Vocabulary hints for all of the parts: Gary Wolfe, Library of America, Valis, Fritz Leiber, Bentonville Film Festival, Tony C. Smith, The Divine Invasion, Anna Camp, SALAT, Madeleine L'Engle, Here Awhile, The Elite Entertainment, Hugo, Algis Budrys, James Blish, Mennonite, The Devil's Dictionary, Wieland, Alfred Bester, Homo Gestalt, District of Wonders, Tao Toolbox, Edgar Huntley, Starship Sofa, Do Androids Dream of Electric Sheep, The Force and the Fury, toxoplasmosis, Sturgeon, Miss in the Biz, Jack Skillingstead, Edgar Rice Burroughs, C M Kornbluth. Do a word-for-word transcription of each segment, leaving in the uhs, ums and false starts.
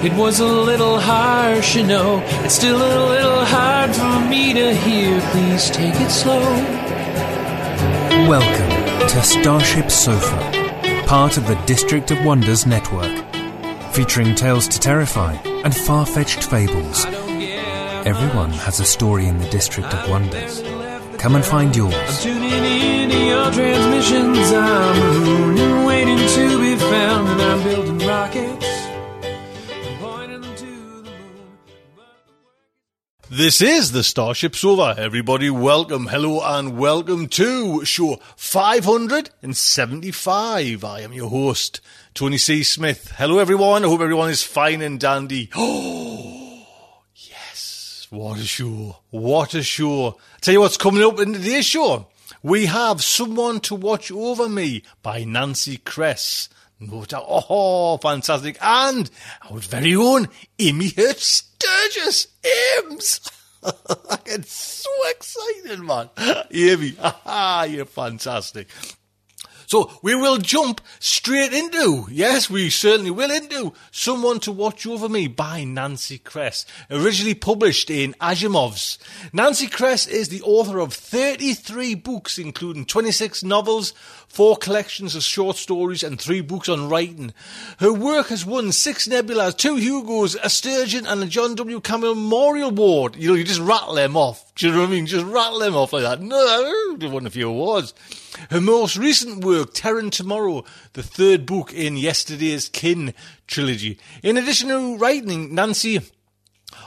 It was a little harsh, you know. It's still a little hard for me to hear. Please take it slow. Welcome to Starship Sofa, part of the District of Wonders network, featuring tales to terrify and far-fetched fables. Everyone has a story in the District of Wonders. Come and find yours. I'm tuning in to your transmissions. I'm mooning, waiting to be found, and I'm building rockets. This is the Starship Sofa. Everybody, welcome. Hello and welcome to show five hundred seventy-five. I am your host, Tony C. Smith. Hello, everyone. I hope everyone is fine and dandy. Oh, yes. What a show. What a show. Tell you what's coming up in today's show. We have Someone to Watch Over Me by Nancy Kress. No doubt. Oh, fantastic. And our very own Amy H. Sturgis. Ames. I get so excited, man. Amy, ah, you're fantastic. So we will jump straight into, yes, we certainly will into Someone to Watch Over Me by Nancy Kress, originally published in Asimov's. Nancy Kress is the author of thirty-three books, including twenty-six novels, four collections of short stories and three books on writing. Her work has won six Nebulas, two Hugos, a Sturgeon and a John W. Campbell Memorial Award. You know, you just rattle them off. Do you know what I mean? Just rattle them off like that. No, they won a few awards. Her most recent work, Terran Tomorrow, the third book in Yesterday's Kin trilogy. In addition to writing, Nancy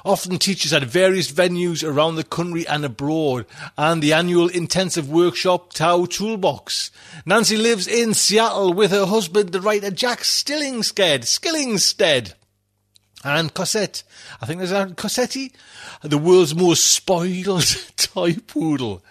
often teaches at various venues around the country and abroad, and the annual intensive workshop Tao Toolbox. Nancy lives in Seattle with her husband, the writer Jack Skillingstead, Skillingstead. And Cosette, I think there's a Cosetti, the world's most spoiled toy poodle.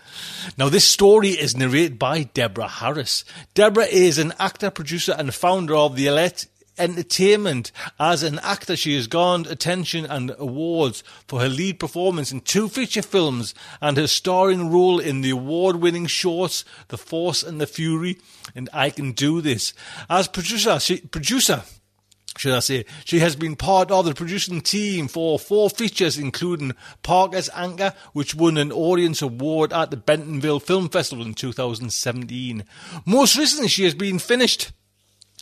Now, this story is narrated by Deborah Harris. Deborah is an actor, producer, and founder of The Elite Entertainment. As an actor, she has garnered attention and awards for her lead performance in two feature films and her starring role in the award-winning shorts The Force and the Fury and I Can Do This. As producer, she, producer, should I say, she has been part of the producing team for four features, including Parker's Anchor, which won an audience award at the Bentonville Film Festival in two thousand seventeen. Most recently, she has been finished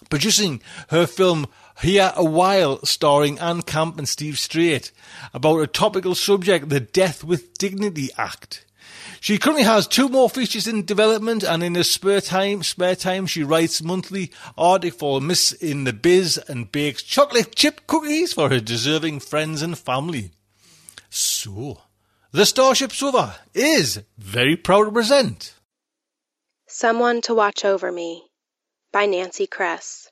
producing her film Here Awhile, starring Anna Camp and Steven Strait, about a topical subject, the Death with Dignity Act. She currently has two more features in development, and in her spare time, spare time, she writes monthly articles for Miss in the Biz and bakes chocolate chip cookies for her deserving friends and family. So, the Starship Sofa is very proud to present Someone to Watch Over Me by Nancy Kress.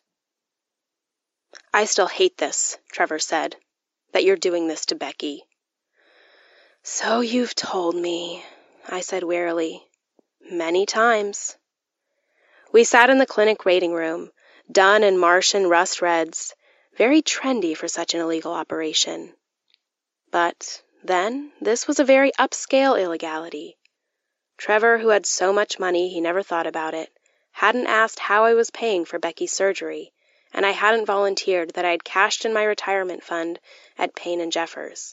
I still hate this, Trevor said, that you're doing this to Becky. So you've told me, I said wearily. Many times. We sat in the clinic waiting room, done in Martian rust reds, very trendy for such an illegal operation. But then, this was a very upscale illegality. Trevor, who had so much money he never thought about it, hadn't asked how I was paying for Becky's surgery, and I hadn't volunteered that I had cashed in my retirement fund at Payne and Jeffers.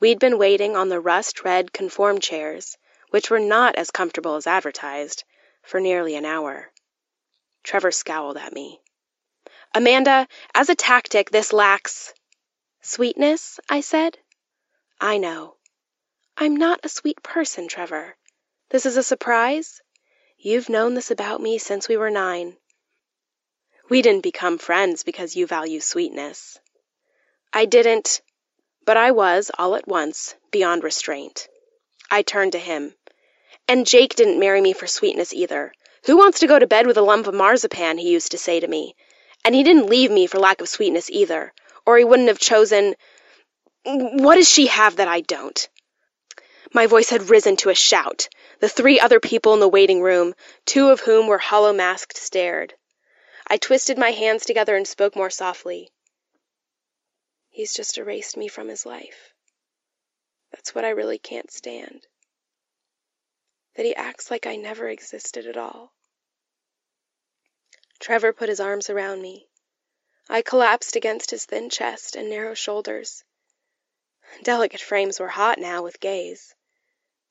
We'd been waiting on the rust-red conform chairs, which were not as comfortable as advertised, for nearly an hour. Trevor scowled at me. Amanda, as a tactic, this lacks... Sweetness, I said. I know. I'm not a sweet person, Trevor. This is a surprise. You've known this about me since we were nine. We didn't become friends because you value sweetness. I didn't... But I was, all at once, beyond restraint. I turned to him. And Jake didn't marry me for sweetness either. Who wants to go to bed with a lump of marzipan, he used to say to me. And he didn't leave me for lack of sweetness either, or he wouldn't have chosen... What does she have that I don't? My voice had risen to a shout. The three other people in the waiting room, two of whom were hollow-masked, stared. I twisted my hands together and spoke more softly. He's just erased me from his life. That's what I really can't stand. That he acts like I never existed at all. Trevor put his arms around me. I collapsed against his thin chest and narrow shoulders. Delicate frames were hot now with gaze,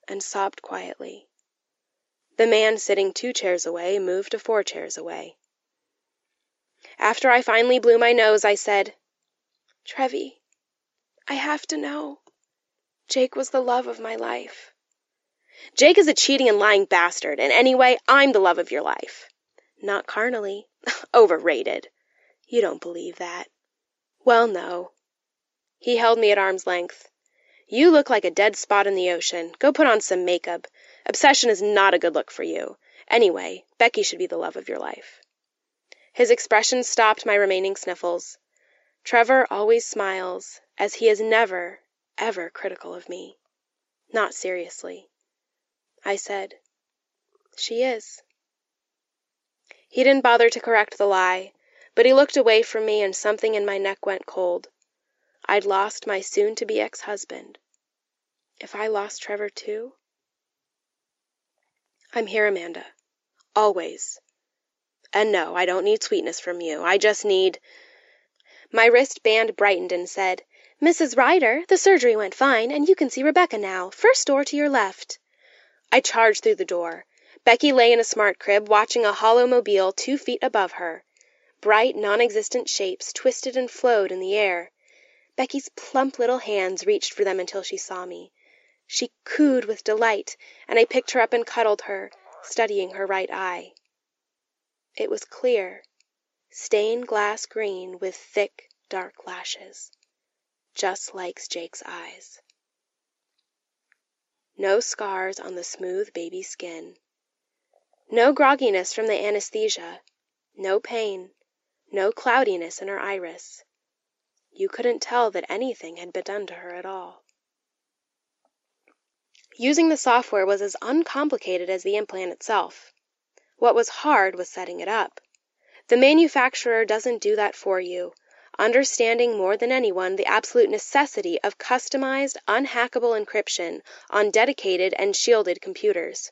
and sobbed quietly. The man sitting two chairs away moved to four chairs away. After I finally blew my nose, I said, "Trevi, I have to know. Jake was the love of my life." "Jake is a cheating and lying bastard, and anyway, I'm the love of your life." "Not carnally." "Overrated. You don't believe that." "Well, no." He held me at arm's length. "You look like a dead spot in the ocean. Go put on some makeup. Obsession is not a good look for you. Anyway, Becky should be the love of your life." His expression stopped my remaining sniffles. Trevor always smiles, as he is never, ever critical of me. Not seriously. I said, "She is." He didn't bother to correct the lie, but he looked away from me and something in my neck went cold. I'd lost my soon-to-be ex-husband. If I lost Trevor, too? "I'm here, Amanda. Always. And no, I don't need sweetness from you. I just need—" My wristband brightened and said, "Missus Ryder, the surgery went fine, and you can see Rebecca now. First door to your left." I charged through the door. Becky lay in a smart crib, watching a hollow mobile two feet above her. Bright, non-existent shapes twisted and flowed in the air. Becky's plump little hands reached for them until she saw me. She cooed with delight, and I picked her up and cuddled her, studying her right eye. It was clear, stained glass green with thick, dark lashes, just like Jake's eyes. No scars on the smooth baby skin. No grogginess from the anesthesia, no pain, no cloudiness in her iris. You couldn't tell that anything had been done to her at all. Using the software was as uncomplicated as the implant itself. What was hard was setting it up. The manufacturer doesn't do that for you, understanding more than anyone the absolute necessity of customized, unhackable encryption on dedicated and shielded computers.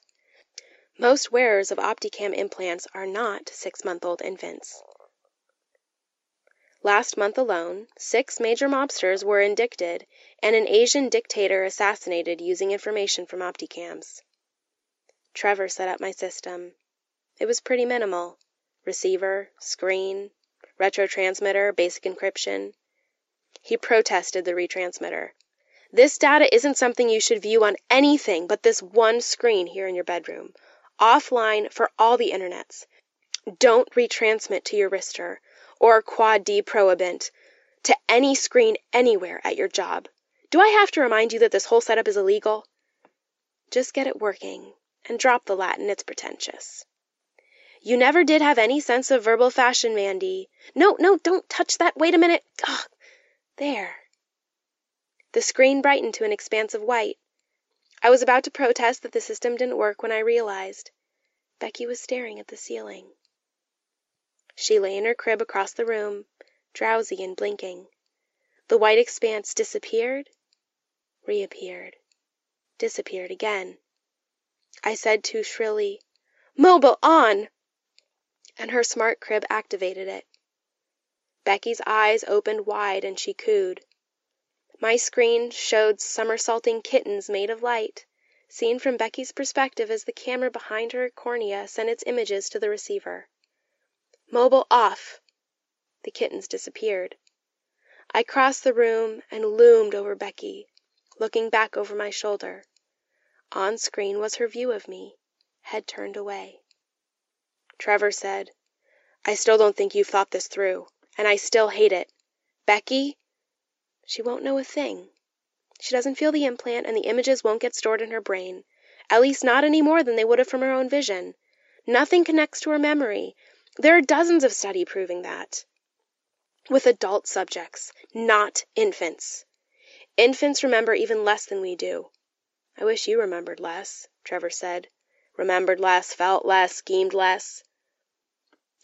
Most wearers of OptiCam implants are not six-month-old infants. Last month alone, six major mobsters were indicted and an Asian dictator assassinated using information from OptiCams. Trevor set up my system. It was pretty minimal. Receiver, screen, retrotransmitter, basic encryption. He protested the retransmitter. "This data isn't something you should view on anything but this one screen here in your bedroom. Offline for all the internets. Don't retransmit to your wrister or quad D prohibant to any screen anywhere at your job. Do I have to remind you that this whole setup is illegal? Just get it working and drop the Latin. It's pretentious. You never did have any sense of verbal fashion, Mandy. No, no, don't touch that. Wait a minute. Ugh. There." The screen brightened to an expanse of white. I was about to protest that the system didn't work when I realized Becky was staring at the ceiling. She lay in her crib across the room, drowsy and blinking. The white expanse disappeared, reappeared, disappeared again. I said too shrilly, "Mobile on!" and her smart crib activated it. Becky's eyes opened wide and she cooed. My screen showed somersaulting kittens made of light, seen from Becky's perspective as the camera behind her cornea sent its images to the receiver. "Mobile off." The kittens disappeared. I crossed the room and loomed over Becky, looking back over my shoulder. On screen was her view of me, head turned away. Trevor said, "I still don't think you've thought this through, and I still hate it. Becky? She won't know a thing. She doesn't feel the implant, and the images won't get stored in her brain. At least not any more than they would have from her own vision. Nothing connects to her memory. There are dozens of studies proving that. With adult subjects, not infants. Infants remember even less than we do. I wish you remembered less, Trevor said. Remembered less, felt less, schemed less.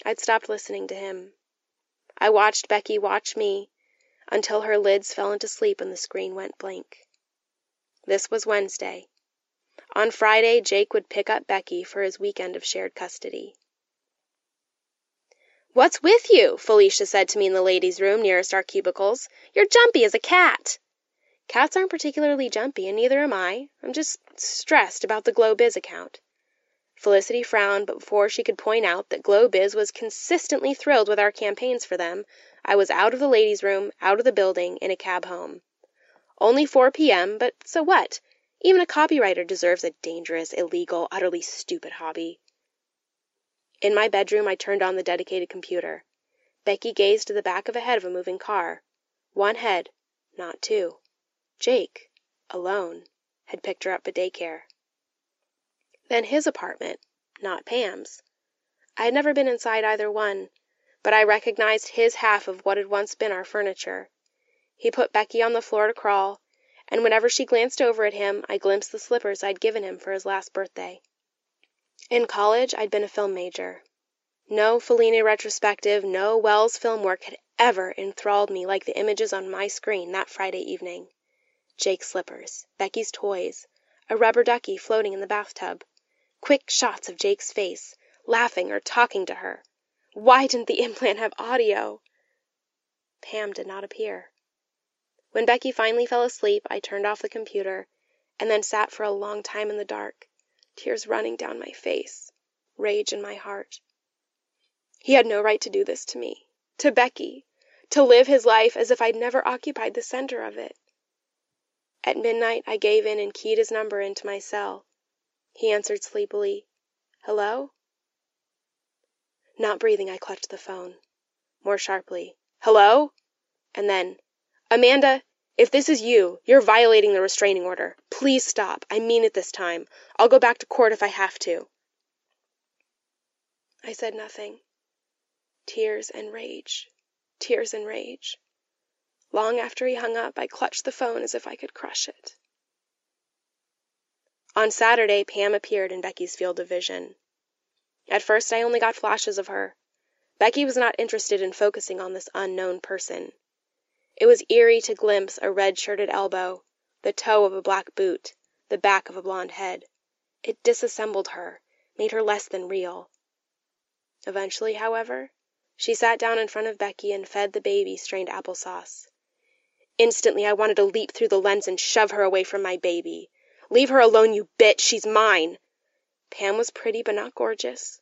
I'd stopped listening to him. I watched Becky watch me until her lids fell into sleep and the screen went blank. This was Wednesday. On Friday, Jake would pick up Becky for his weekend of shared custody. "What's with you?" Felicia said to me in the ladies' room nearest our cubicles. "You're jumpy as a cat." Cats aren't particularly jumpy, and neither am I. I'm just stressed about the GloBiz account. Felicity frowned, but before she could point out that GloBiz was consistently thrilled with our campaigns for them, I was out of the ladies' room, out of the building, in a cab home. Only four p.m., but so what? Even a copywriter deserves a dangerous, illegal, utterly stupid hobby. In my bedroom, I turned on the dedicated computer. Becky gazed at the back of a head of a moving car. One head, not two. Jake, alone, had picked her up at daycare. Then his apartment, not Pam's. I had never been inside either one, but I recognized his half of what had once been our furniture. He put Becky on the floor to crawl, and whenever she glanced over at him, I glimpsed the slippers I'd given him for his last birthday. In college, I'd been a film major. No Fellini retrospective, no Wells film work had ever enthralled me like the images on my screen that Friday evening. Jake's slippers, Becky's toys, a rubber ducky floating in the bathtub, quick shots of Jake's face, laughing or talking to her. Why didn't the implant have audio? Pam did not appear. When Becky finally fell asleep, I turned off the computer and then sat for a long time in the dark, tears running down my face, rage in my heart. He had no right to do this to me, to Becky, to live his life as if I'd never occupied the center of it. At midnight, I gave in and keyed his number into my cell. He answered sleepily, "Hello?" Not breathing, I clutched the phone. More sharply, "Hello?" And then, "Amanda, if this is you, you're violating the restraining order. Please stop. I mean it this time. I'll go back to court if I have to." I said nothing. Tears and rage. Tears and rage. Long after he hung up, I clutched the phone as if I could crush it. On Saturday, Pam appeared in Becky's field of vision. At first, I only got flashes of her. Becky was not interested in focusing on this unknown person. It was eerie to glimpse a red-shirted elbow, the toe of a black boot, the back of a blonde head. It disassembled her, made her less than real. Eventually, however, she sat down in front of Becky and fed the baby strained applesauce. Instantly, I wanted to leap through the lens and shove her away from my baby. "Leave her alone, you bitch! She's mine!" Pam was pretty but not gorgeous.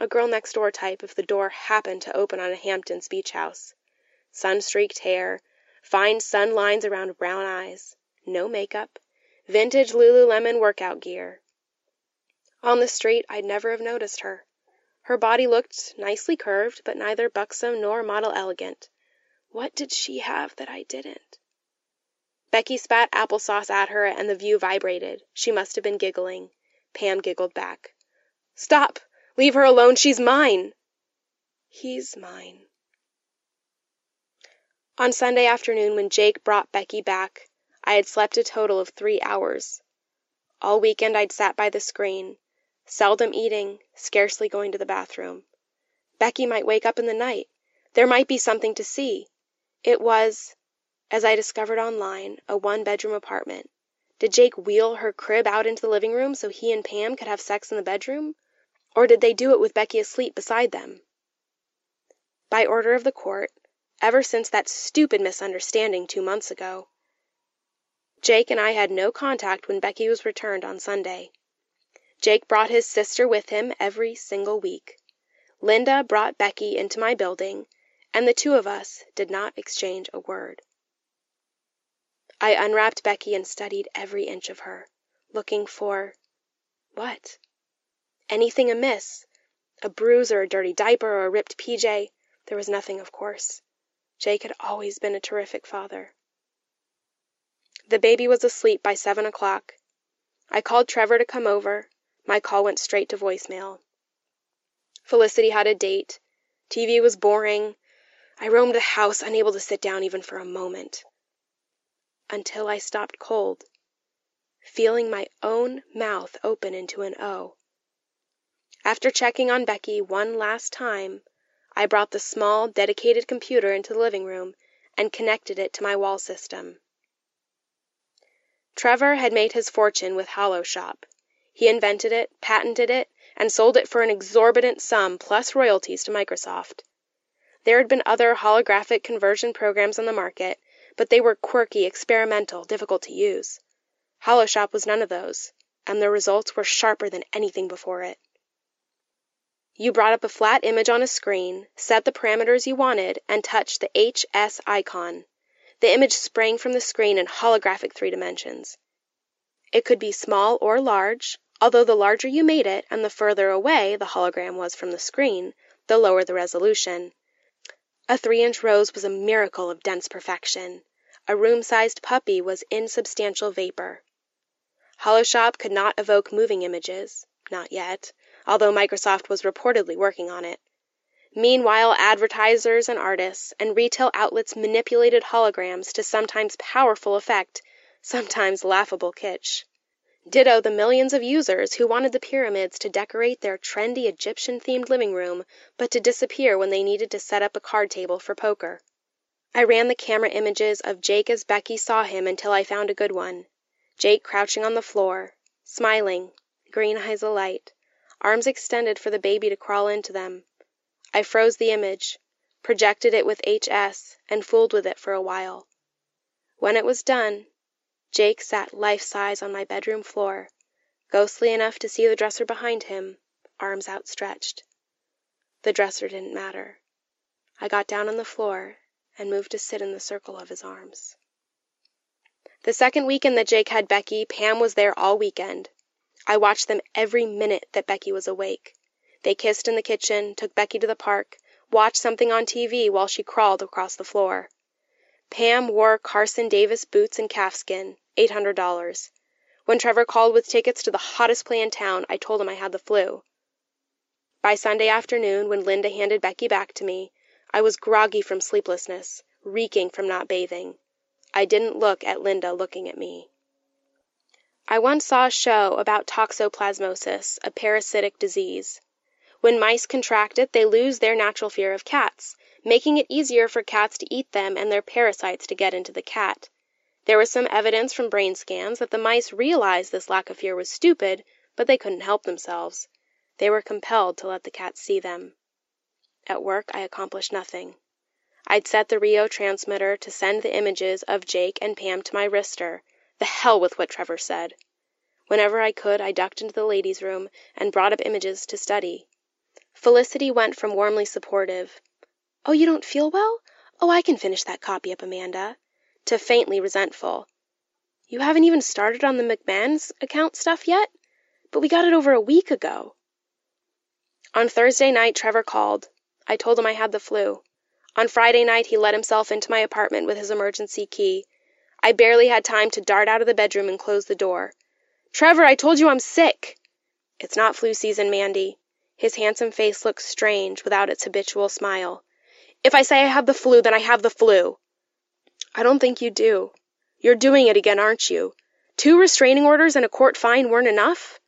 A girl-next-door type if the door happened to open on a Hamptons beach house. Sun-streaked hair, fine sun lines around brown eyes, no makeup, vintage Lululemon workout gear. On the street, I'd never have noticed her. Her body looked nicely curved, but neither buxom nor model elegant. What did she have that I didn't? Becky spat applesauce at her, and the view vibrated. She must have been giggling. Pam giggled back. "Stop! Leave her alone! She's mine!" He's mine. On Sunday afternoon, when Jake brought Becky back, I had slept a total of three hours. All weekend I'd sat by the screen, seldom eating, scarcely going to the bathroom. Becky might wake up in the night. There might be something to see. It was, as I discovered online, a one-bedroom apartment. Did Jake wheel her crib out into the living room so he and Pam could have sex in the bedroom? Or did they do it with Becky asleep beside them? By order of the court, ever since that stupid misunderstanding two months ago, Jake and I had no contact when Becky was returned on Sunday. Jake brought his sister with him every single week. Linda brought Becky into my building, and the two of us did not exchange a word. I unwrapped Becky and studied every inch of her, looking for what? Anything amiss? A bruise or a dirty diaper or a ripped P J? There was nothing, of course. Jake had always been a terrific father. The baby was asleep by seven o'clock. I called Trevor to come over. My call went straight to voicemail. Felicity had a date. T V was boring. I roamed the house, unable to sit down even for a moment. until I stopped cold, feeling my own mouth open into an O. After checking on Becky one last time, I brought the small, dedicated computer into the living room and connected it to my wall system. Trevor had made his fortune with Holoshop. He invented it, patented it, and sold it for an exorbitant sum plus royalties to Microsoft. There had been other holographic conversion programs on the market, but they were quirky, experimental, difficult to use. Holoshop was none of those, and the results were sharper than anything before it. You brought up a flat image on a screen, set the parameters you wanted, and touched the H S icon. The image sprang from the screen in holographic three dimensions. It could be small or large, although the larger you made it and the further away the hologram was from the screen, the lower the resolution. A three-inch rose was a miracle of dense perfection. A room-sized puppy was insubstantial vapor. Holoshop could not evoke moving images, not yet, although Microsoft was reportedly working on it. Meanwhile, advertisers and artists and retail outlets manipulated holograms to sometimes powerful effect, sometimes laughable kitsch. Ditto the millions of users who wanted the pyramids to decorate their trendy Egyptian-themed living room, but to disappear when they needed to set up a card table for poker. I ran the camera images of Jake as Becky saw him until I found a good one. Jake crouching on the floor, smiling, green eyes alight, arms extended for the baby to crawl into them. I froze the image, projected it with H S, and fooled with it for a while. When it was done, Jake sat life-size on my bedroom floor, ghostly enough to see the dresser behind him, arms outstretched. The dresser didn't matter. I got down on the floor and moved to sit in the circle of his arms. The second weekend that Jake had Becky, Pam was there all weekend. I watched them every minute that Becky was awake. They kissed in the kitchen, took Becky to the park, watched something on T V while she crawled across the floor. Pam wore Carson Davis boots and calfskin, eight hundred dollars. When Trevor called with tickets to the hottest play in town, I told him I had the flu. By Sunday afternoon, when Linda handed Becky back to me, I was groggy from sleeplessness, reeking from not bathing. I didn't look at Linda looking at me. I once saw a show about toxoplasmosis, a parasitic disease. When mice contract it, they lose their natural fear of cats, making it easier for cats to eat them and their parasites to get into the cat. There was some evidence from brain scans that the mice realized this lack of fear was stupid, but they couldn't help themselves. They were compelled to let the cats see them. At work, I accomplished nothing. I'd set the Rio transmitter to send the images of Jake and Pam to my wrister. The hell with what Trevor said. Whenever I could, I ducked into the ladies' room and brought up images to study. Felicity went from warmly supportive, "Oh, you don't feel well? Oh, I can finish that copy up, Amanda," to faintly resentful. "You haven't even started on the McMahon's account stuff yet? But we got it over a week ago." On Thursday night, Trevor called. I told him I had the flu. On Friday night, he let himself into my apartment with his emergency key. I barely had time to dart out of the bedroom and close the door. "Trevor, I told you I'm sick." "It's not flu season, Mandy." His handsome face looked strange without its habitual smile. "If I say I have the flu, then I have the flu." "I don't think you do. You're doing it again, aren't you? Two restraining orders and a court fine weren't enough?"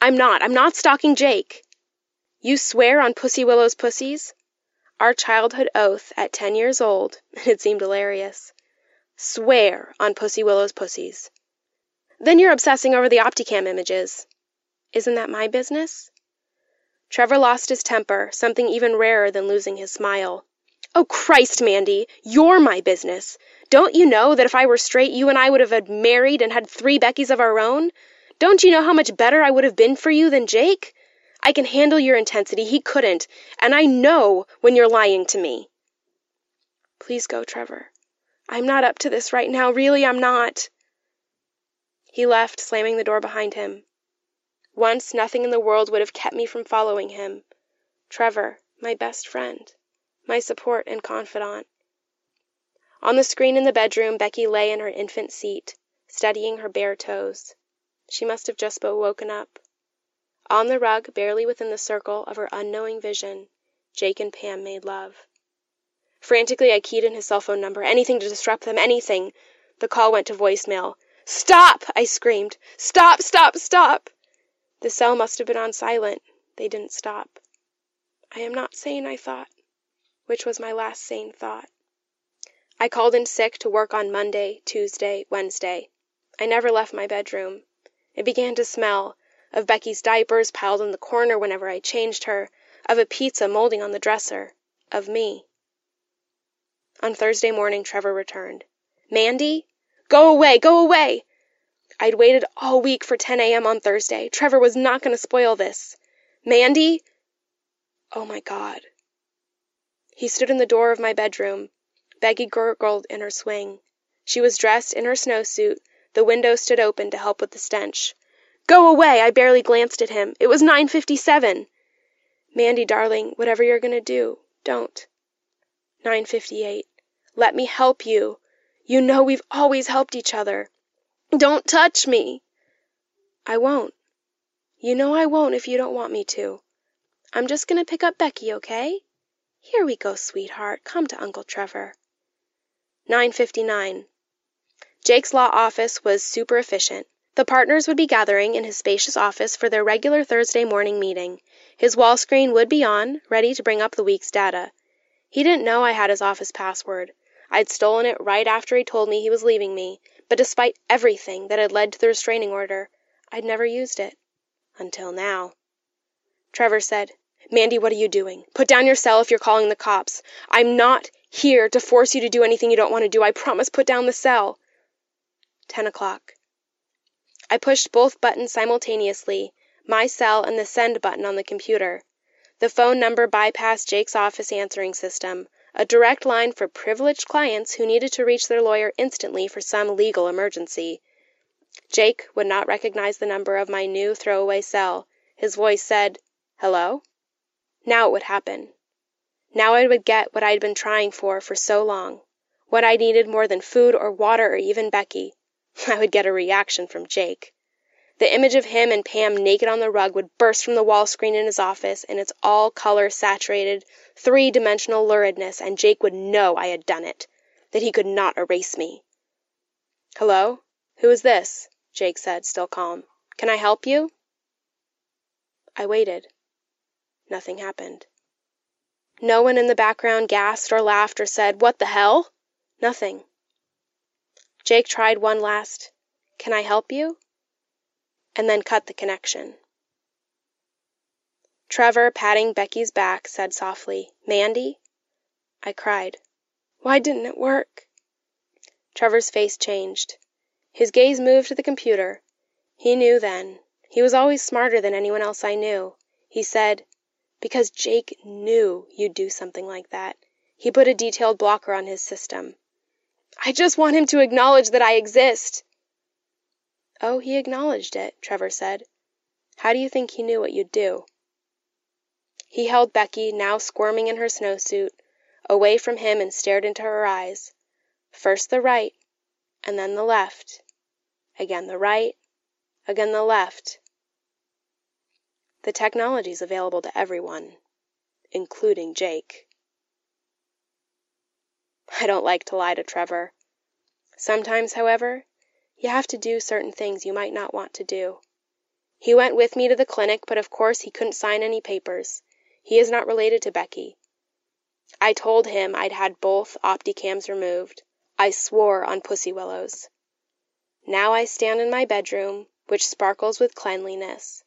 "I'm not. I'm not stalking Jake." "You swear on Pussy Willow's pussies?" Our childhood oath at ten years old, and it seemed hilarious. "Swear on Pussy Willow's pussies." "Then you're obsessing over the OptiCam images." "Isn't that my business?" Trevor lost his temper, something even rarer than losing his smile. "Oh, Christ, Mandy, you're my business. Don't you know that if I were straight, you and I would have had married and had three Beckys of our own? Don't you know how much better I would have been for you than Jake? I can handle your intensity. He couldn't. And I know when you're lying to me." "Please go, Trevor. I'm not up to this right now. Really, I'm not." He left, slamming the door behind him. Once, nothing in the world would have kept me from following him. Trevor, my best friend, my support and confidant. On the screen in the bedroom, Becky lay in her infant seat, studying her bare toes. She must have just woken up. On the rug, barely within the circle of her unknowing vision, Jake and Pam made love. Frantically, I keyed in his cell phone number. Anything to disrupt them, anything. The call went to voicemail. "Stop!" I screamed. "Stop, stop, stop!" The cell must have been on silent. They didn't stop. I am not sane, I thought, which was my last sane thought. I called in sick to work on Monday, Tuesday, Wednesday. I never left my bedroom. It began to smell of Becky's diapers piled in the corner whenever I changed her, of a pizza molding on the dresser, of me. On Thursday morning, Trevor returned. "Mandy? Go away! Go away!" I'd waited all week for ten a.m. on Thursday. Trevor was not going to spoil this. "Mandy?" Oh, my God. He stood in the door of my bedroom. Becky gurgled in her swing. She was dressed in her snowsuit. The window stood open to help with the stench. "Go away!" I barely glanced at him. It was nine fifty-seven. "Mandy, darling, whatever you're going to do, don't." nine fifty-eight. "Let me help you. You know we've always helped each other." "Don't touch me." "I won't. You know I won't if you don't want me to. I'm just going to pick up Becky, okay? Here we go, sweetheart. Come to Uncle Trevor." nine fifty-nine. Jake's law office was super efficient. The partners would be gathering in his spacious office for their regular Thursday morning meeting. His wall screen would be on, ready to bring up the week's data. He didn't know I had his office password. I'd stolen it right after he told me he was leaving me, but despite everything that had led to the restraining order, I'd never used it. Until now. Trevor said, "Mandy, what are you doing? Put down your cell if you're calling the cops. I'm not here to force you to do anything you don't want to do. I promise, put down the cell." Ten o'clock. I pushed both buttons simultaneously, my cell and the send button on the computer. The phone number bypassed Jake's office answering system, a direct line for privileged clients who needed to reach their lawyer instantly for some legal emergency. Jake would not recognize the number of my new throwaway cell. His voice said, "Hello?" Now it would happen. Now I would get what I'd been trying for for so long, what I needed more than food or water or even Becky. I would get a reaction from Jake. The image of him and Pam naked on the rug would burst from the wall screen in his office in its all-color-saturated, three-dimensional luridness, and Jake would know I had done it, that he could not erase me. "Hello? Who is this?" Jake said, still calm. "Can I help you?" I waited. Nothing happened. No one in the background gasped or laughed or said, "What the hell?" Nothing. Jake tried one last, "Can I help you?" and then cut the connection. Trevor, patting Becky's back, said softly, "Mandy?" I cried, "Why didn't it work?" Trevor's face changed. His gaze moved to the computer. He knew then. He was always smarter than anyone else I knew. He said, "Because Jake knew you'd do something like that." He put a detailed blocker on his system. "I just want him to acknowledge that I exist." "Oh, he acknowledged it," Trevor said. "How do you think he knew what you'd do?" He held Becky, now squirming in her snowsuit, away from him and stared into her eyes. First the right, and then the left. Again the right, again the left. The technology's available to everyone, including Jake. I don't like to lie to Trevor. Sometimes, however, you have to do certain things you might not want to do. He went with me to the clinic, but of course he couldn't sign any papers. He is not related to Becky. I told him I'd had both OptiCams removed. I swore on pussy willows. Now I stand in my bedroom, which sparkles with cleanliness.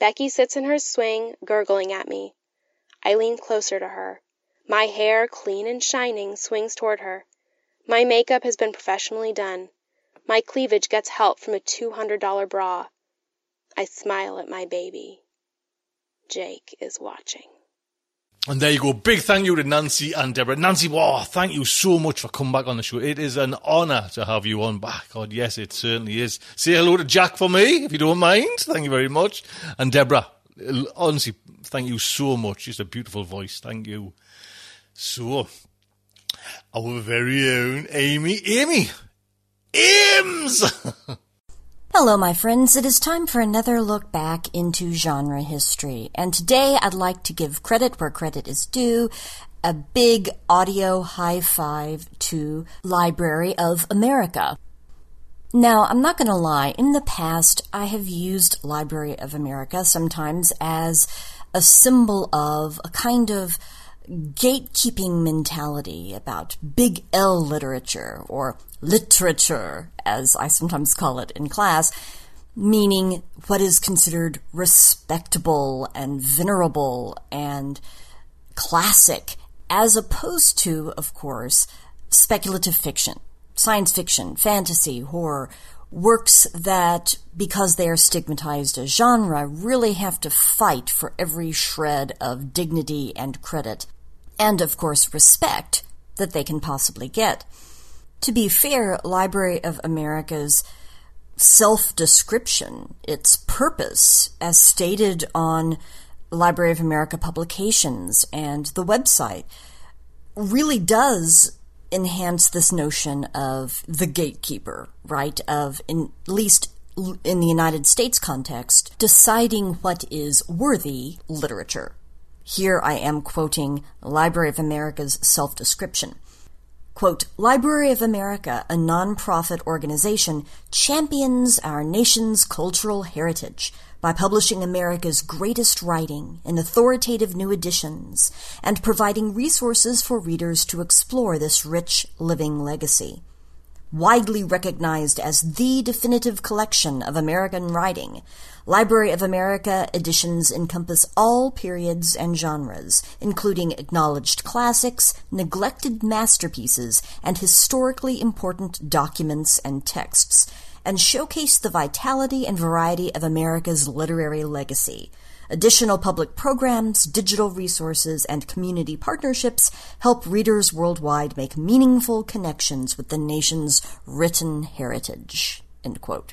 Becky sits in her swing, gurgling at me. I lean closer to her. My hair, clean and shining, swings toward her. My makeup has been professionally done. My cleavage gets help from a two hundred dollars bra. I smile at my baby. Jake is watching. And there you go. Big thank you to Nancy and Deborah. Nancy, wow, thank you so much for coming back on the show. It is an honour to have you on back. God, yes, it certainly is. Say hello to Jack for me, if you don't mind. Thank you very much. And Deborah, honestly, thank you so much. Just a beautiful voice. Thank you. So, our very own Amy. Amy! Eames! Hello, my friends. It is time for another look back into genre history. And today I'd like to give credit where credit is due, a big audio high five to Library of America. Now, I'm not going to lie, in the past, I have used Library of America sometimes as a symbol of a kind of gatekeeping mentality about big L literature, or literature, as I sometimes call it in class, meaning what is considered respectable and venerable and classic, as opposed to, of course, speculative fiction. Science fiction, fantasy, horror, works that, because they are stigmatized as genre, really have to fight for every shred of dignity and credit, and, of course, respect that they can possibly get. To be fair, Library of America's self-description, its purpose, as stated on Library of America publications and the website, really does enhance this notion of the gatekeeper, right? Of, in, at least in the United States context, deciding what is worthy literature. Here I am quoting Library of America's self-description. Quote, Library of America, a nonprofit organization, champions our nation's cultural heritage by publishing America's greatest writing in authoritative new editions and providing resources for readers to explore this rich living legacy. Widely recognized as the definitive collection of American writing, Library of America editions encompass all periods and genres, including acknowledged classics, neglected masterpieces, and historically important documents and texts, and showcase the vitality and variety of America's literary legacy. Additional public programs, digital resources, and community partnerships help readers worldwide make meaningful connections with the nation's written heritage. End quote.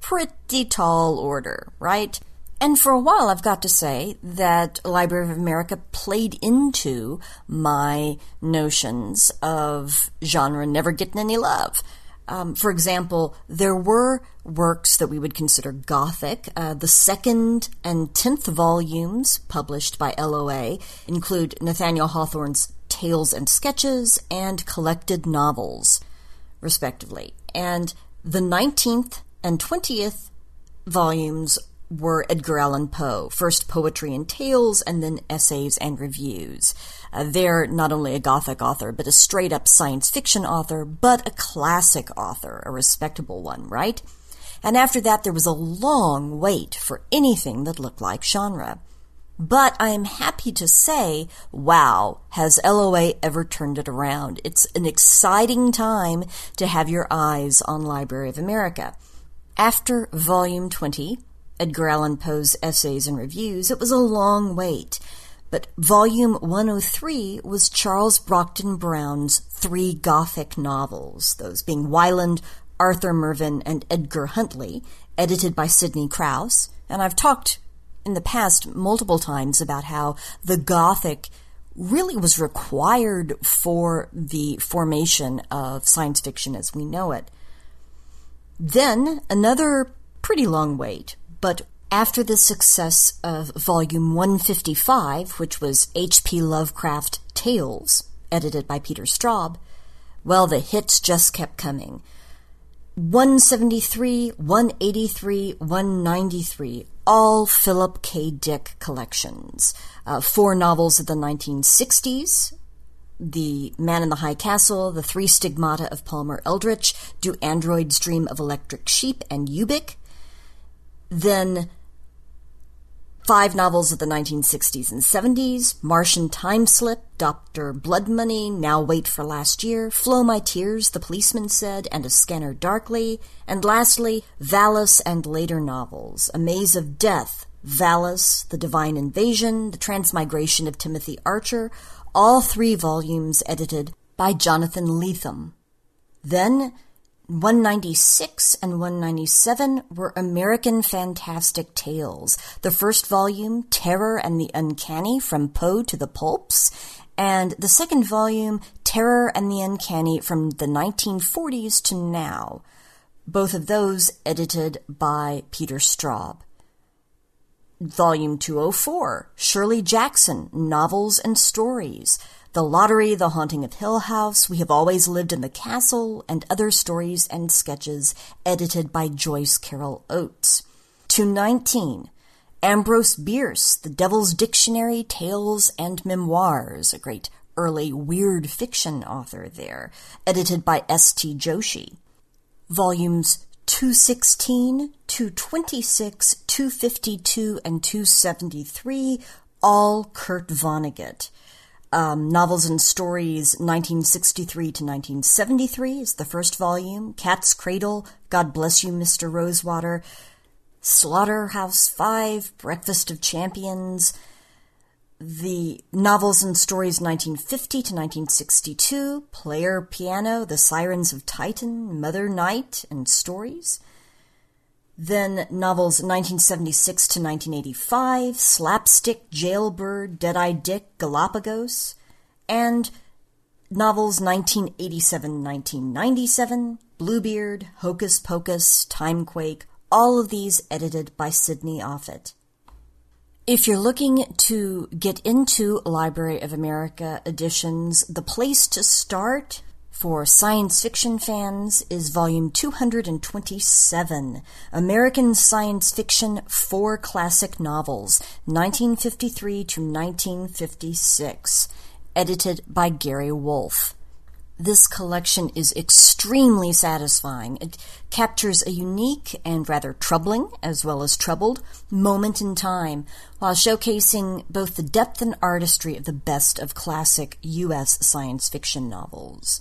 Pretty tall order, right? And for a while, I've got to say that Library of America played into my notions of genre never getting any love. Um, for example, there were works that we would consider gothic. Uh, the second and tenth volumes published by L O A include Nathaniel Hawthorne's Tales and Sketches and Collected Novels, respectively. And the nineteenth and twentieth volumes were Edgar Allan Poe, first poetry and tales, and then essays and reviews. Uh, they're not only a gothic author, but a straight-up science fiction author, but a classic author, a respectable one, right? And after that, there was a long wait for anything that looked like genre. But I am happy to say, wow, has L O A ever turned it around? It's an exciting time to have your eyes on Library of America. After Volume twenty, Edgar Allan Poe's Essays and Reviews, it was a long wait, but Volume one oh three was Charles Brockden Brown's three Gothic novels, those being Wieland, Arthur Mervyn, and Edgar Huntley, edited by Sidney Krause, and I've talked in the past multiple times about how the Gothic really was required for the formation of science fiction as we know it. Then, another pretty long wait, but after the success of Volume one fifty-five, which was H P Lovecraft Tales, edited by Peter Straub, well, the hits just kept coming. one seventy-three, one eighty-three, one ninety-three, all Philip K. Dick collections. Uh, four novels of the nineteen sixties, The Man in the High Castle, The Three Stigmata of Palmer Eldritch, Do Androids Dream of Electric Sheep, and Ubik. Then five novels of the nineteen sixties and seventies, Martian Timeslip, Doctor Blood Money, Now Wait for Last Year, Flow My Tears, The Policeman Said, and A Scanner Darkly, and lastly, Valis and later novels, A Maze of Death, Valis, The Divine Invasion, The Transmigration of Timothy Archer, all three volumes edited by Jonathan Lethem. Then one ninety-six and one ninety-seven were American Fantastic Tales, the first volume, Terror and the Uncanny, From Poe to the Pulps, and the second volume, Terror and the Uncanny, From the nineteen forties to Now, both of those edited by Peter Straub. Volume two oh four, Shirley Jackson, Novels and Stories, The Lottery, The Haunting of Hill House, We Have Always Lived in the Castle, and other stories and sketches edited by Joyce Carol Oates. two nineteen, Ambrose Bierce, The Devil's Dictionary, Tales and Memoirs, a great early weird fiction author there, edited by S T Joshi. Volumes two sixteen, two twenty-six, two fifty-two, and two seventy-three, all Kurt Vonnegut. Um, Novels and Stories nineteen sixty-three to nineteen seventy-three is the first volume. Cat's Cradle, God Bless You, Mister Rosewater, Slaughterhouse Five, Breakfast of Champions. The Novels and Stories nineteen fifty to nineteen sixty-two, Player Piano, The Sirens of Titan, Mother Night, and Stories. Then novels nineteen seventy-six to nineteen eighty-five, Slapstick, Jailbird, Deadeye Dick, Galapagos, and novels nineteen eighty-seven to nineteen ninety-seven, Bluebeard, Hocus Pocus, Timequake, all of these edited by Sidney Offit. If you're looking to get into Library of America editions, the place to start for science fiction fans is volume two twenty-seven, American Science Fiction Four Classic Novels, nineteen fifty-three to nineteen fifty-six, edited by Gary Wolfe. This collection is extremely satisfying. It captures a unique and rather troubling, as well as troubled, moment in time, while showcasing both the depth and artistry of the best of classic U S science fiction novels.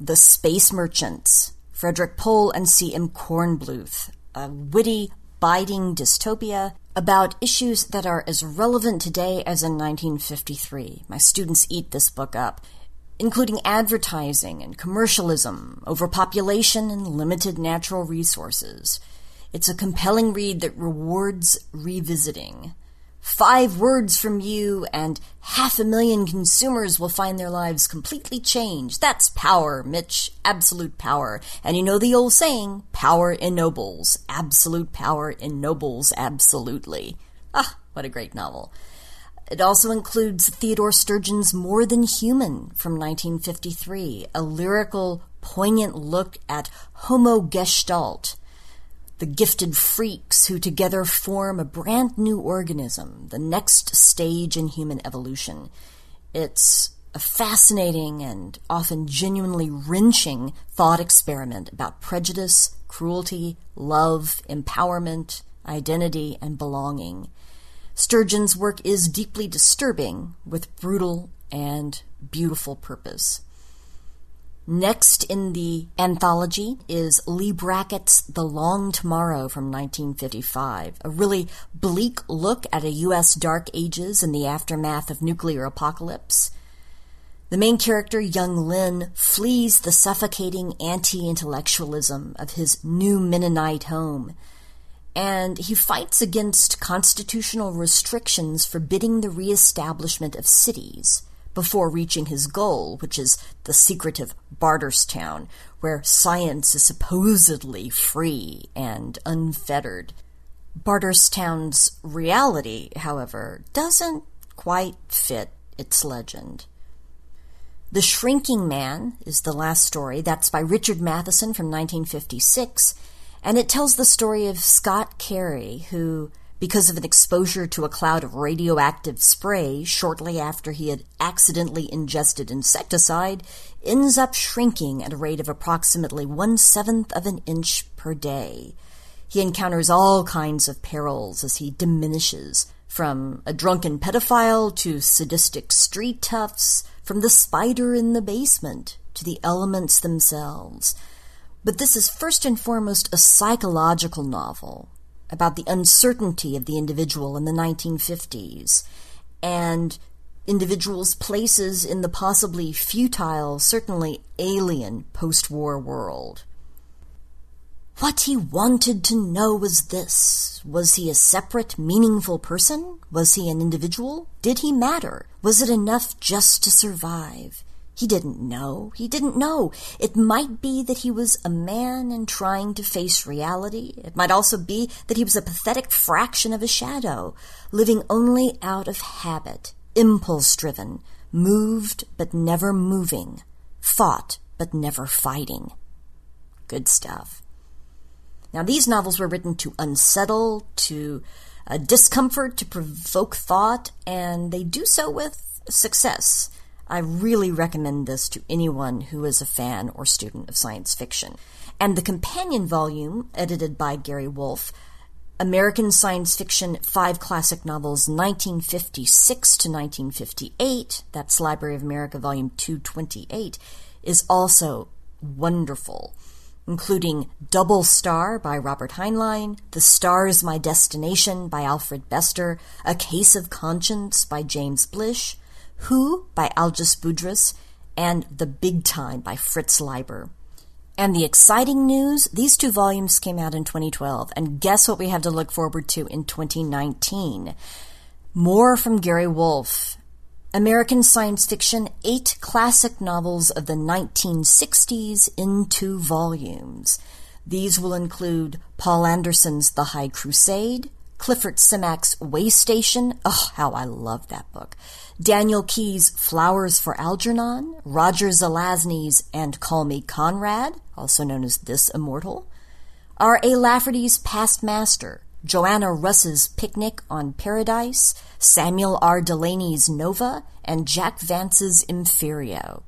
The Space Merchants, Frederick Pohl and C M Kornbluth, a witty, biting dystopia about issues that are as relevant today as in nineteen fifty-three. My students eat this book up, including advertising and commercialism, overpopulation, and limited natural resources. It's a compelling read that rewards revisiting. Five words from you and half a million consumers will find their lives completely changed. That's power, Mitch. Absolute power. And you know the old saying, power ennobles. Absolute power ennobles absolutely. Ah, what a great novel. It also includes Theodore Sturgeon's More Than Human from nineteen fifty-three, a lyrical, poignant look at Homo Gestalt, the gifted freaks who together form a brand new organism, the next stage in human evolution. It's a fascinating and often genuinely wrenching thought experiment about prejudice, cruelty, love, empowerment, identity, and belonging. Sturgeon's work is deeply disturbing, with brutal and beautiful purpose. Next in the anthology is Lee Brackett's The Long Tomorrow from nineteen fifty-five, a really bleak look at a U S Dark Ages in the aftermath of nuclear apocalypse. The main character, young Lynn, flees the suffocating anti-intellectualism of his new Mennonite home, and he fights against constitutional restrictions forbidding the reestablishment of cities, before reaching his goal, which is the secretive Barterstown, where science is supposedly free and unfettered. Barterstown's reality, however, doesn't quite fit its legend. The Shrinking Man is the last story. That's by Richard Matheson from nineteen fifty-six, and it tells the story of Scott Carey, who, because of an exposure to a cloud of radioactive spray shortly after he had accidentally ingested insecticide, ends up shrinking at a rate of approximately one-seventh of an inch per day. He encounters all kinds of perils as he diminishes, from a drunken pedophile to sadistic street toughs, from the spider in the basement to the elements themselves. But this is first and foremost a psychological novel about the uncertainty of the individual in the nineteen fifties and individuals' places in the possibly futile, certainly alien post-war world. What he wanted to know was this. Was he a separate, meaningful person? Was he an individual? Did he matter? Was it enough just to survive? He didn't know. He didn't know. It might be that he was a man and trying to face reality. It might also be that he was a pathetic fraction of a shadow, living only out of habit, impulse-driven, moved but never moving, fought but never fighting. Good stuff. Now, these novels were written to unsettle, to uh, discomfort, to provoke thought, and they do so with success. I really recommend this to anyone who is a fan or student of science fiction. And the companion volume, edited by Gary Wolfe, American Science Fiction, Five Classic Novels, nineteen fifty-six to nineteen fifty-eight, that's Library of America, Volume two twenty-eight, is also wonderful, including Double Star by Robert Heinlein, The Star is My Destination by Alfred Bester, A Case of Conscience by James Blish, Who by Algis Budrys, and The Big Time by Fritz Leiber. And the exciting news, these two volumes came out in twenty twelve, and guess what we have to look forward to in twenty nineteen? More from Gary Wolfe. American Science Fiction, Eight Classic Novels of the nineteen sixties in two volumes. These will include Paul Anderson's The High Crusade, Clifford Simak's Way Station, oh, how I love that book, Daniel Key's Flowers for Algernon, Roger Zelazny's And Call Me Conrad, also known as This Immortal, R A. Lafferty's Past Master, Joanna Russ's Picnic on Paradise, Samuel R. Delany's Nova, and Jack Vance's Imperio.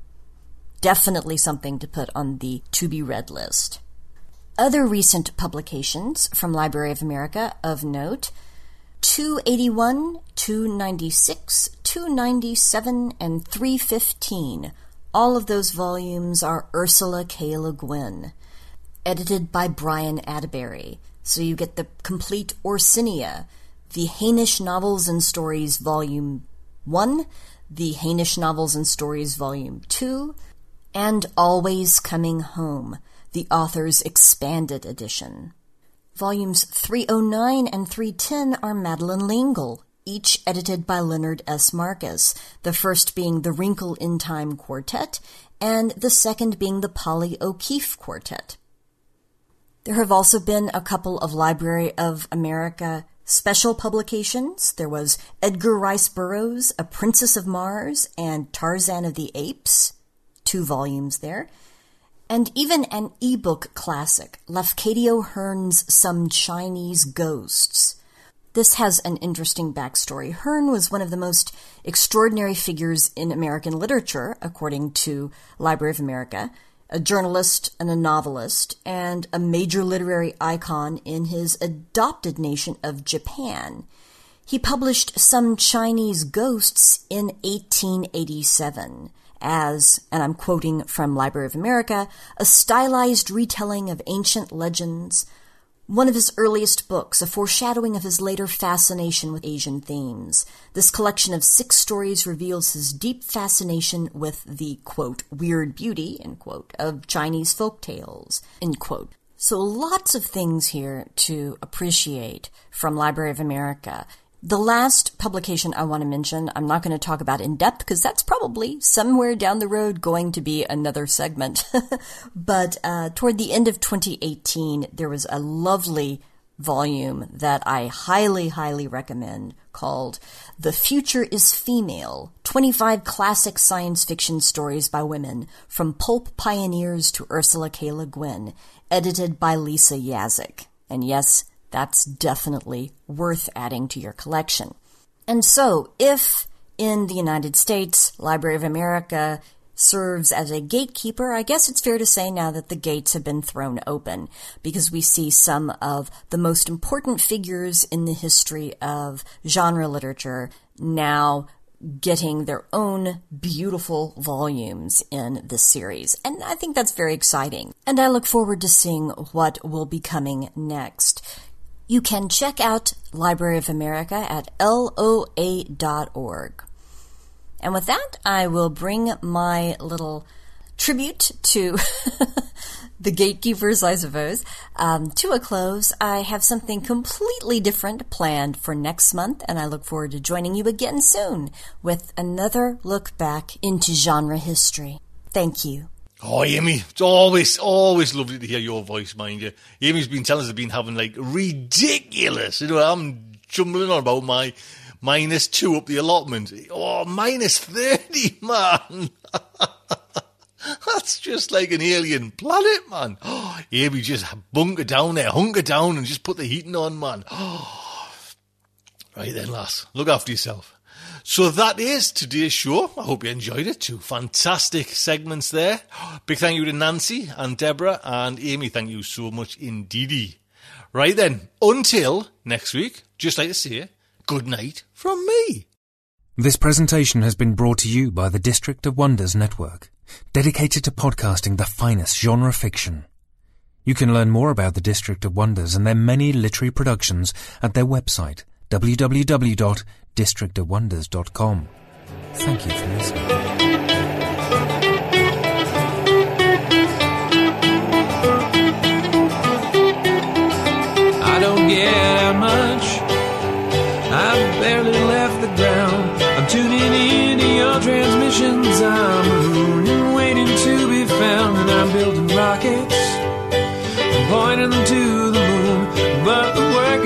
Definitely something to put on the to-be-read list. Other recent publications from Library of America of note, two eighty-one, two ninety-six, two ninety-seven, and three fifteen. All of those volumes are Ursula K. Le Guin, edited by Brian Atterbury. So you get the complete Orsinia, the Hainish Novels and Stories Volume one, the Hainish Novels and Stories Volume two, and Always Coming Home, the author's expanded edition. Volumes three oh nine and three ten are Madeleine L'Engle, each edited by Leonard S. Marcus, the first being the Wrinkle in Time Quartet, and the second being the Polly O'Keefe Quartet. There have also been a couple of Library of America special publications. There was Edgar Rice Burroughs' A Princess of Mars and Tarzan of the Apes, two volumes there. And even an e-book classic, Lafcadio Hearn's Some Chinese Ghosts. This has an interesting backstory. Hearn was one of the most extraordinary figures in American literature, according to Library of America, a journalist and a novelist, and a major literary icon in his adopted nation of Japan. He published Some Chinese Ghosts in eighteen eighty-seven. As, and I'm quoting from Library of America, a stylized retelling of ancient legends, one of his earliest books, a foreshadowing of his later fascination with Asian themes. This collection of six stories reveals his deep fascination with the, quote, weird beauty, end quote, of Chinese folk tales, end quote. So lots of things here to appreciate from Library of America. The last publication I want to mention, I'm not going to talk about in depth because that's probably somewhere down the road going to be another segment. But uh, toward the end of twenty eighteen, there was a lovely volume that I highly, highly recommend called The Future is Female, twenty-five Classic Science Fiction Stories by Women, From Pulp Pioneers to Ursula K. Le Guin, edited by Lisa Yazik. And yes, that's definitely worth adding to your collection. And so, if in the United States, Library of America serves as a gatekeeper, I guess it's fair to say now that the gates have been thrown open, because we see some of the most important figures in the history of genre literature now getting their own beautiful volumes in this series. And I think that's very exciting. And I look forward to seeing what will be coming next. You can check out Library of America at L O A dot org. And with that, I will bring my little tribute to the gatekeepers, I suppose, um, to a close. I have something completely different planned for next month, and I look forward to joining you again soon with another look back into genre history. Thank you. Oh, Amy, it's always, always lovely to hear your voice, mind you. Amy's been telling us I've been having, like, ridiculous, you know, I'm jumbling on about my minus two up the allotment. Oh, minus thirty, man. That's just like an alien planet, man. Oh, yeah, we just bunker down there, hunker down and just put the heating on, man. Oh. Right then, lass, look after yourself. So that is today's show. I hope you enjoyed it. Two fantastic segments there. Big thank you to Nancy and Deborah and Amy. Thank you so much indeedy. Right then, until next week, just like to say, good night from me. This presentation has been brought to you by the District of Wonders Network, dedicated to podcasting the finest genre fiction. You can learn more about the District of Wonders and their many literary productions at their website, w w w dot district of wonders dot com. Thank you for listening. I don't get out much. I've barely left the ground. I'm tuning in to your transmissions. I'm mooning, waiting to be found. And I'm building rockets, I'm pointing them to the moon. But the work